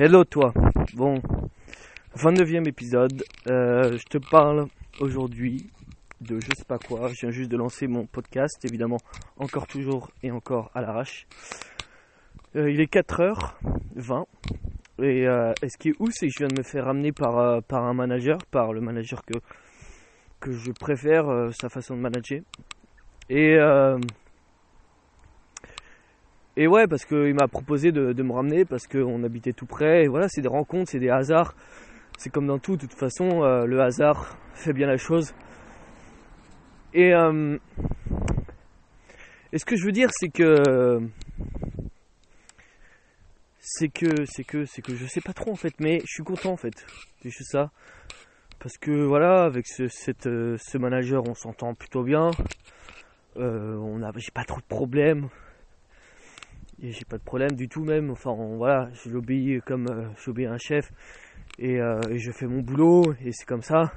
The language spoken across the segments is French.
Hello toi. Bon, 29e épisode, je te parle aujourd'hui de je sais pas quoi. Je viens juste de lancer mon podcast, évidemment encore toujours et encore à l'arrache. Il est 4h20 et ce qui est ouf, c'est que je viens de me faire ramener par un manager, par le manager que je préfère, sa façon de manager. Et ouais, parce qu'il m'a proposé de me ramener parce qu'on habitait tout près. Et voilà, c'est des rencontres, c'est des hasards. C'est comme dans tout, de toute façon, le hasard fait bien la chose. Et ce que je veux dire, c'est que je sais pas trop en fait, mais je suis content en fait. C'est juste ça. Parce que voilà, avec ce manager, on s'entend plutôt bien. J'ai pas trop de problèmes. Et j'ai pas de problème du tout même, enfin voilà, je l'obéis comme j'obéis à un chef et je fais mon boulot et c'est comme ça.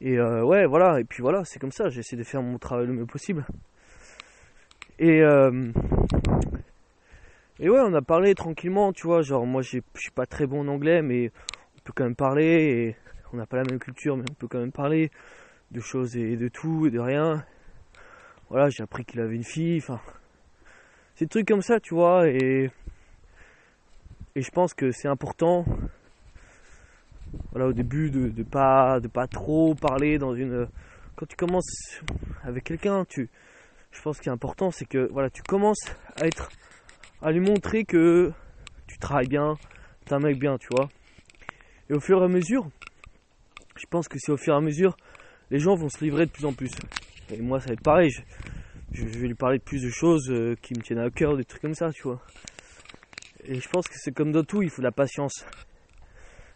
Ouais voilà, et puis voilà, c'est comme ça, j'essaie de faire mon travail le mieux possible. Et ouais, on a parlé tranquillement, tu vois, genre moi je suis pas très bon en anglais mais on peut quand même parler, et on n'a pas la même culture mais on peut quand même parler de choses et de tout et de rien. Voilà, j'ai appris qu'il avait une fille, enfin... C'est des trucs comme ça, tu vois, et je pense que c'est important, voilà, au début, de pas trop parler dans une... Quand tu commences avec quelqu'un, je pense qu'il est important, c'est que, voilà, tu commences à lui montrer que tu travailles bien, t'es un mec bien, tu vois. Et au fur et à mesure, je pense que c'est au fur et à mesure, les gens vont se livrer de plus en plus. Et moi, ça va être pareil, je vais lui parler de plus de choses qui me tiennent à cœur, des trucs comme ça, tu vois. Et je pense que c'est comme dans tout, il faut de la patience.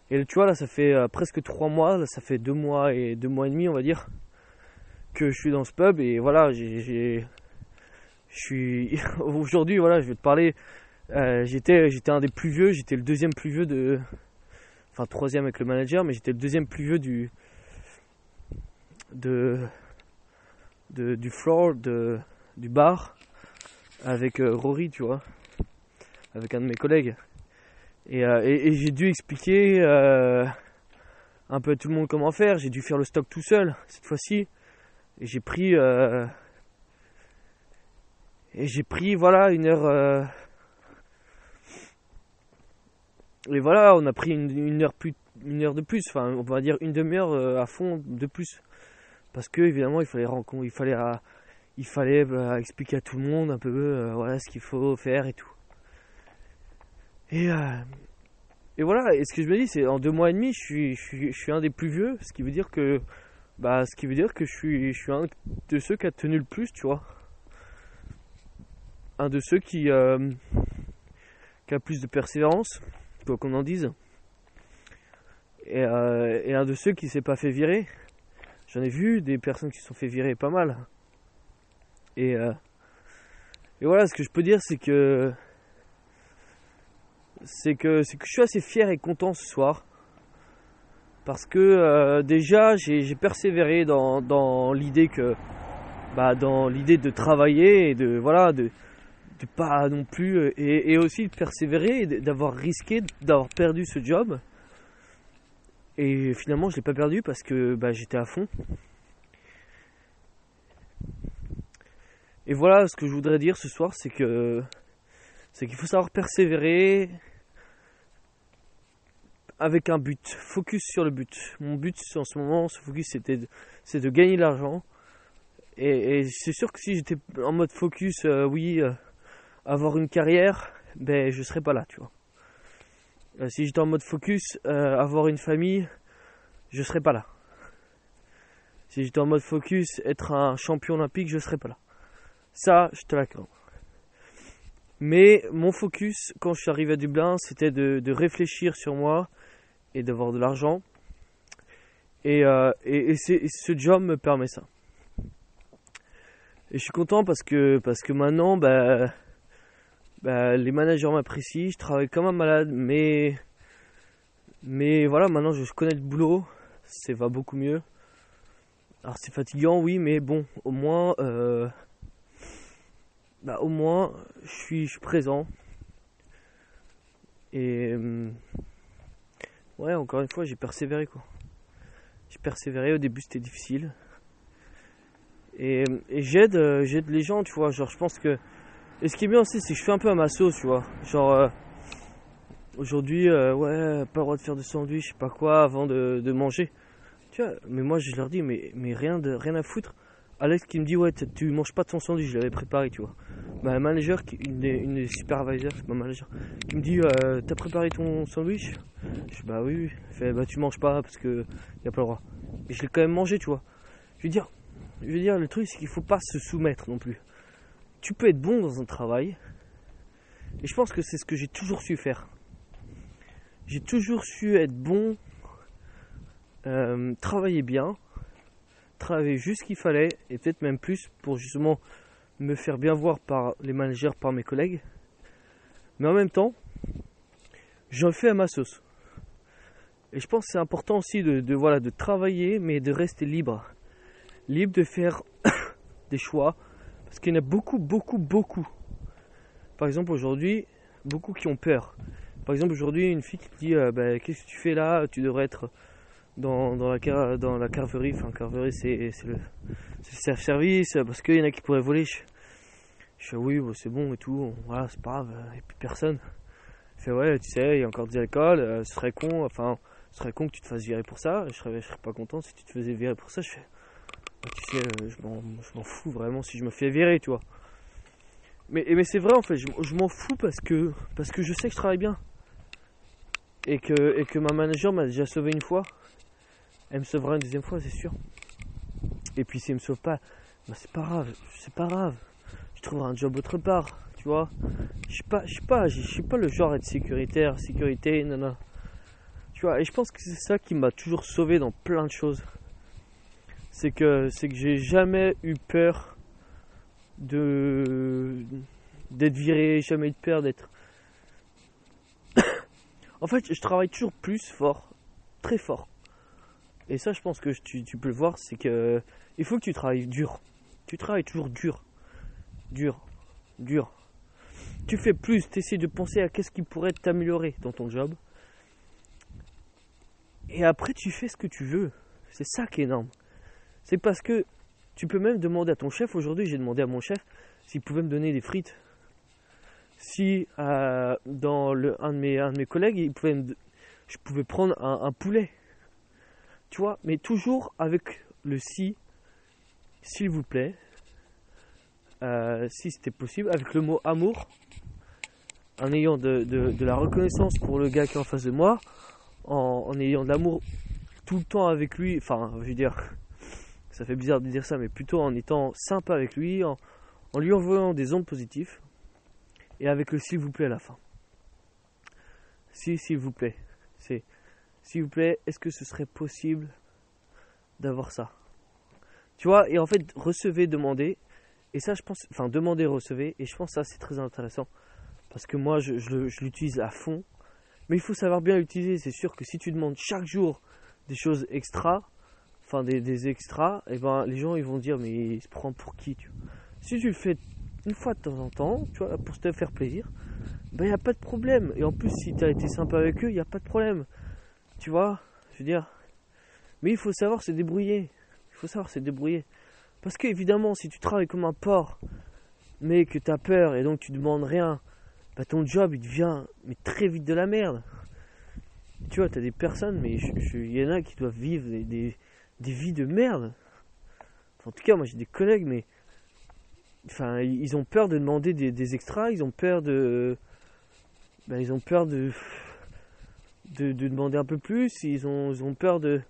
Et tu vois, là, ça fait presque 3 mois, là, ça fait 2 mois et 2 mois et demi, on va dire, que je suis dans ce pub. Et voilà, aujourd'hui, voilà, je vais te parler. J'étais un des plus vieux, j'étais le deuxième plus vieux enfin, troisième avec le manager, mais j'étais le deuxième plus vieux du floor, du bar, avec Rory, tu vois, avec un de mes collègues, et j'ai dû expliquer un peu à tout le monde comment faire. J'ai dû faire le stock tout seul cette fois-ci, et j'ai pris voilà 1 heure, et voilà, on a pris une heure de plus, enfin on va dire une demi-heure à fond de plus. Parce que évidemment il fallait expliquer à tout le monde un peu voilà ce qu'il faut faire et tout. Et voilà, et ce que je me dis, c'est en 2 mois et demi je suis un des plus vieux, ce qui veut dire que je suis un de ceux qui a tenu le plus, tu vois. Un de ceux qui a plus de persévérance, quoi qu'on en dise. Et un de ceux qui s'est pas fait virer. J'en ai vu des personnes qui se sont fait virer pas mal. Et voilà, ce que je peux dire, c'est que je suis assez fier et content ce soir. Parce que déjà, j'ai persévéré dans l'idée que... Bah, dans l'idée de travailler et de... Voilà, de pas non plus... Et aussi de persévérer, et d'avoir risqué, d'avoir perdu ce job. Et finalement, je l'ai pas perdu parce que bah, j'étais à fond. Et voilà, ce que je voudrais dire ce soir, c'est qu'il faut savoir persévérer avec un but. Focus sur le but. Mon but en ce moment, ce focus, c'est de gagner de l'argent. Et c'est sûr que si j'étais en mode focus, avoir une carrière, ben je serais pas là, tu vois. Si j'étais en mode focus, avoir une famille, je serais pas là. Si j'étais en mode focus, être un champion olympique, je serais pas là. Ça, je te l'accorde. Mais mon focus, quand je suis arrivé à Dublin, c'était de réfléchir sur moi et d'avoir de l'argent. Et ce job me permet ça. Et je suis content parce que maintenant, bah, les managers m'apprécient, je travaille comme un malade, mais voilà, maintenant je connais le boulot, ça va beaucoup mieux. Alors c'est fatigant, oui, mais bon, au moins je suis présent. ouais, encore une fois, j'ai persévéré quoi. J'ai persévéré, au début c'était difficile. Et j'aide les gens, tu vois, genre je pense que... Et ce qui est bien aussi, c'est que je fais un peu à ma sauce, tu vois. Genre, aujourd'hui, ouais, pas le droit de faire de sandwich, je sais pas quoi, avant de manger. Tu vois, mais moi je leur dis, mais rien à foutre. Alex qui me dit, ouais, tu manges pas ton sandwich, je l'avais préparé, tu vois. Ma manager, une des supervisors, c'est ma manager, qui me dit, t'as préparé ton sandwich? Je dis, bah oui. Elle fait, bah tu manges pas parce que y a pas le droit. Mais je l'ai quand même mangé, tu vois. Je veux dire, le truc, c'est qu'il faut pas se soumettre non plus. Tu peux être bon dans un travail, et je pense que c'est ce que j'ai toujours su faire. J'ai toujours su être bon, travailler bien, travailler juste ce qu'il fallait, et peut-être même plus pour justement me faire bien voir par les managers, par mes collègues. Mais en même temps, j'en fais à ma sauce. Et je pense que c'est important aussi de travailler, mais de rester libre. Libre de faire des choix, parce qu'il y en a beaucoup. Par exemple aujourd'hui, beaucoup qui ont peur. Par exemple aujourd'hui, une fille qui te dit qu'est-ce que tu fais là, tu devrais être... Dans la carverie, enfin carverie c'est le self-service, parce qu'il y en a qui pourraient voler. Je fais oui, bon, c'est bon et tout, voilà, c'est pas grave, il n'y a plus personne. Je fais ouais, tu sais, il y a encore des alcools, ce serait con que tu te fasses virer pour ça, je serais pas content si tu te faisais virer pour ça. Je fais, tu sais, je m'en fous vraiment si je me fais virer, tu vois. Mais c'est vrai en fait, je m'en fous parce que je sais que je travaille bien. Et que ma manager m'a déjà sauvé une fois. Elle me sauvera une deuxième fois, c'est sûr. Et puis si elle me sauve pas, bah c'est pas grave. Je trouverai un job autre part, tu vois. Je suis pas le genre à être sécurité, nana. Tu vois, et je pense que c'est ça qui m'a toujours sauvé dans plein de choses. C'est que j'ai jamais eu peur d'être viré, jamais eu peur d'être... En fait, je travaille toujours plus fort, très fort. Et ça, je pense que tu peux le voir, c'est que il faut que tu travailles dur. Tu travailles toujours dur. Tu fais plus, tu essaies de penser à qu'est-ce qui pourrait t'améliorer dans ton job. Et après, tu fais ce que tu veux. C'est ça qui est énorme. C'est parce que tu peux même demander à ton chef. Aujourd'hui, j'ai demandé à mon chef s'il pouvait me donner des frites. Si dans un de mes collègues, je pouvais prendre un poulet. Tu vois, mais toujours avec le s'il vous plaît, si c'était possible, avec le mot amour, en ayant de la reconnaissance pour le gars qui est en face de moi, en ayant de l'amour tout le temps avec lui, enfin, je veux dire, ça fait bizarre de dire ça, mais plutôt en étant sympa avec lui, en lui envoyant des ondes positives, et avec le s'il vous plaît à la fin. S'il vous plaît, c'est... S'il vous plaît, est-ce que ce serait possible d'avoir ça? Tu vois, et en fait, recevez, demandez. Et ça, je pense... Enfin, demandez, recevez. Et je pense que ça, c'est très intéressant. Parce que moi, je l'utilise à fond. Mais il faut savoir bien l'utiliser. C'est sûr que si tu demandes chaque jour des choses extra, enfin, des extras, et ben, les gens, ils vont dire, mais il se prend pour qui, tu vois. Si tu le fais une fois de temps en temps, tu vois, pour te faire plaisir, ben, il n'y a pas de problème. Et en plus, si tu as été sympa avec eux, il n'y a pas de problème. Tu vois, je veux dire, mais il faut savoir se débrouiller, parce que évidemment si tu travailles comme un porc, mais que t'as peur et donc tu demandes rien, bah ton job il devient mais très vite de la merde. Tu vois, t'as des personnes, mais il y en a qui doivent vivre des vies de merde. Enfin, en tout cas moi j'ai des collègues, mais enfin ils ont peur de demander des extras, ils ont peur de demander un peu plus, ils ont peur de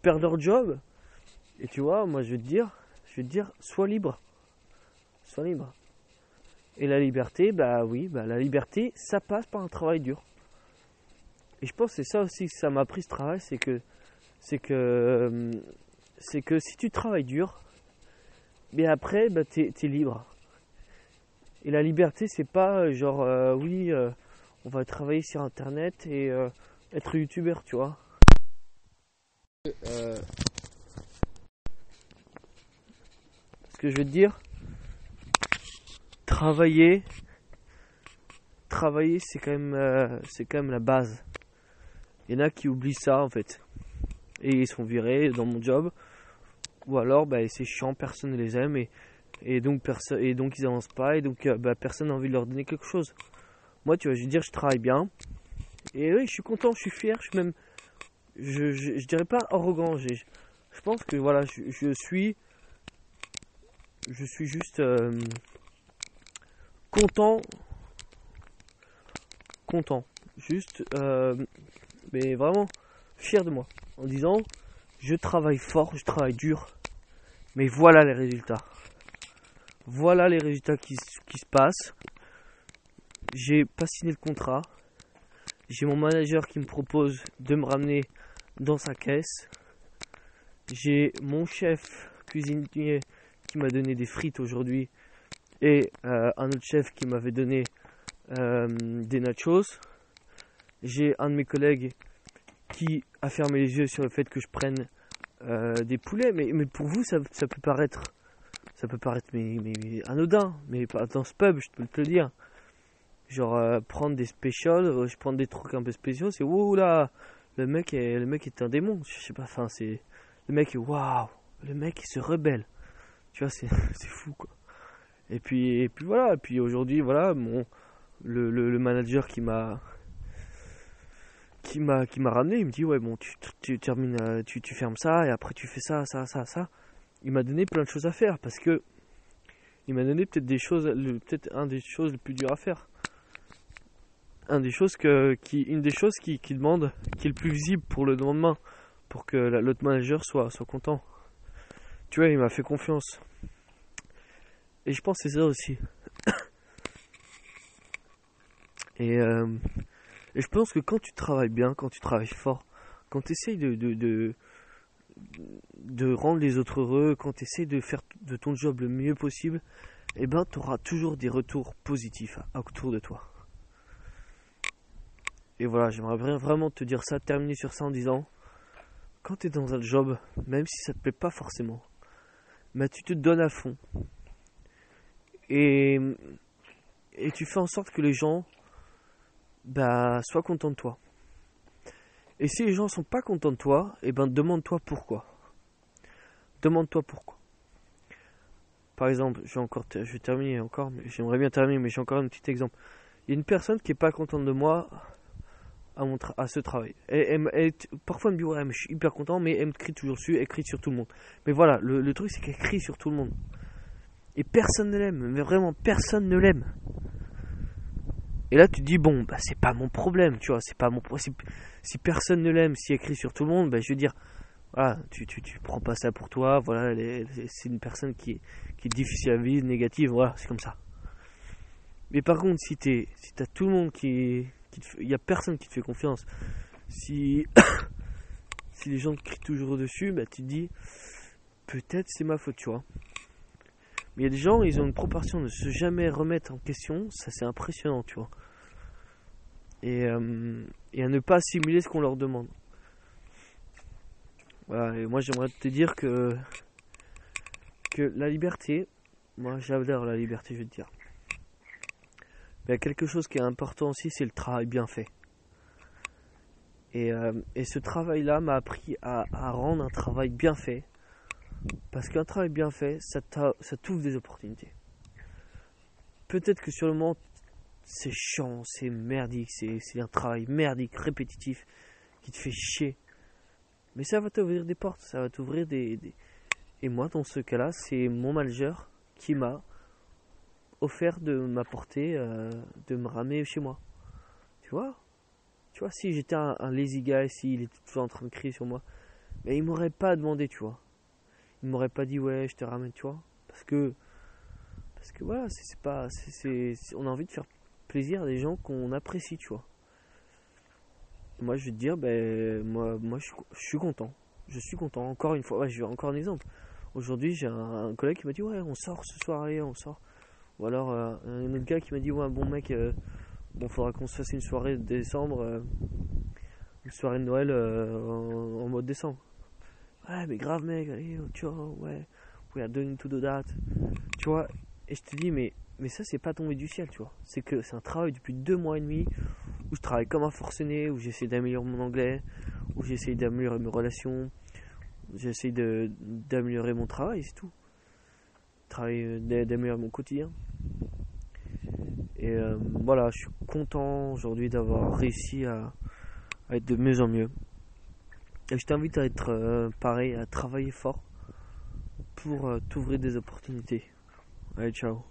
perdre leur job. Et tu vois, moi je vais te dire, sois libre. Et la liberté, la liberté, ça passe par un travail dur. Et je pense que c'est ça aussi que ça m'a appris ce travail, c'est que si tu travailles dur, mais après, t'es libre. Et la liberté, c'est pas genre, on va travailler sur internet et... être youtubeur, tu vois. Ce que je veux te dire, travailler, c'est quand même la base. Il y en a qui oublient ça en fait. Et ils sont virés dans mon job. Ou alors bah, c'est chiant, personne ne les aime et donc ils n'avancent pas. Et donc bah, personne n'a envie de leur donner quelque chose. Moi tu vois, je vais dire je travaille bien. Et oui, je suis content, je suis fier, je suis même... Je dirais pas arrogant. Je pense que voilà, je suis juste content, juste mais vraiment fier de moi en disant je travaille fort, je travaille dur, mais voilà les résultats qui se passent. J'ai pas signé le contrat, j'ai mon manager qui me propose de me ramener dans sa caisse, j'ai mon chef cuisinier qui m'a donné des frites aujourd'hui et un autre chef qui m'avait donné des nachos, j'ai un de mes collègues qui a fermé les yeux sur le fait que je prenne des poulets, mais pour vous ça peut paraître mais anodin, mais dans ce pub je peux te le dire, genre prendre des specials, je prends des trucs un peu spéciaux, c'est wow là. Le mec est un démon, je sais pas, enfin c'est... Le mec est waouh, le mec il se rebelle. Tu vois, c'est fou quoi. Et puis voilà, et puis aujourd'hui voilà, le manager qui m'a ramené, il me dit ouais bon tu termines, tu fermes ça et après tu fais ça. Il m'a donné plein de choses à faire parce que il m'a donné peut-être une des choses les plus dures à faire. Une des choses qui demande, qui est le plus visible pour le lendemain, pour que l'autre manager soit content. Tu vois, il m'a fait confiance. Et je pense que c'est ça aussi. Et je pense que quand tu travailles bien, quand tu travailles fort, quand tu essayes de rendre les autres heureux, quand tu essayes de faire de ton job le mieux possible, eh ben, tu auras toujours des retours positifs autour de toi. Et voilà, j'aimerais vraiment te dire ça, terminer sur ça en disant, quand tu es dans un job, même si ça te plaît pas forcément, bah tu te donnes à fond. Et tu fais en sorte que les gens bah, soient contents de toi. Et si les gens sont pas contents de toi, et ben demande-toi pourquoi. Par exemple, je vais terminer, mais j'ai encore un petit exemple. Il y a une personne qui est pas contente de moi. À ce travail. Elle parfois elle me dit ouais mais je suis hyper content, mais elle me crie toujours dessus, elle crie sur tout le monde. Mais voilà, le truc c'est qu'elle crie sur tout le monde. Et personne ne l'aime, mais vraiment personne ne l'aime. Et là tu te dis bon bah c'est pas mon problème, tu vois, c'est pas mon problème. Si personne ne l'aime, si elle crie sur tout le monde, bah je veux dire voilà, tu prends pas ça pour toi, voilà, c'est une personne qui est difficile à vivre, négative, voilà, c'est comme ça. Mais par contre si t'as tout le monde il n'y a personne qui te fait confiance, si les gens te crient toujours dessus, bah tu te dis peut-être c'est ma faute, tu vois. Mais il y a des gens, ils ont une proportion de se jamais remettre en question, ça c'est impressionnant, tu vois, et à ne pas assimiler ce qu'on leur demande. Voilà, et moi j'aimerais te dire que la liberté, moi j'adore la liberté, je vais te dire. Il y a quelque chose qui est important aussi, c'est le travail bien fait. Et ce travail-là m'a appris à rendre un travail bien fait. Parce qu'un travail bien fait, ça t'ouvre des opportunités. Peut-être que sur le moment, c'est chiant, c'est merdique, c'est un travail merdique, répétitif, qui te fait chier. Mais ça va t'ouvrir des portes, ça va t'ouvrir des... Et moi, dans ce cas-là, c'est mon manager qui m'a offert de m'apporter, de me ramener chez moi. Tu vois, si j'étais un lazy guy, s'il était toujours en train de crier sur moi, mais il m'aurait pas demandé, tu vois. Il m'aurait pas dit ouais, je te ramène, tu vois. Parce que voilà, on a envie de faire plaisir à des gens qu'on apprécie, tu vois. Et moi, je vais te dire, moi, je suis content. Je suis content. Encore une fois, ouais, j'ai encore un exemple. Aujourd'hui, j'ai un collègue qui m'a dit ouais, on sort ce soir, allez, on sort. Ou alors un autre gars qui m'a dit ouais bon mec bon faudra qu'on se fasse une soirée de décembre, une soirée de Noël en mois de décembre. Ouais mais grave mec, allez tu vois, ouais we are doing to do that, tu vois. Et je te dis mais mais ça c'est pas tombé du ciel, tu vois. C'est que c'est un travail depuis 2 mois et demi où je travaille comme un forcené, où j'essaie d'améliorer mon anglais, où j'essaie d'améliorer mes relations, j'essaie d'améliorer mon travail, c'est tout. D'améliorer mon quotidien. Et voilà, je suis content aujourd'hui d'avoir réussi à être de mieux en mieux. Et je t'invite à être pareil, à travailler fort pour t'ouvrir des opportunités. Allez, ciao.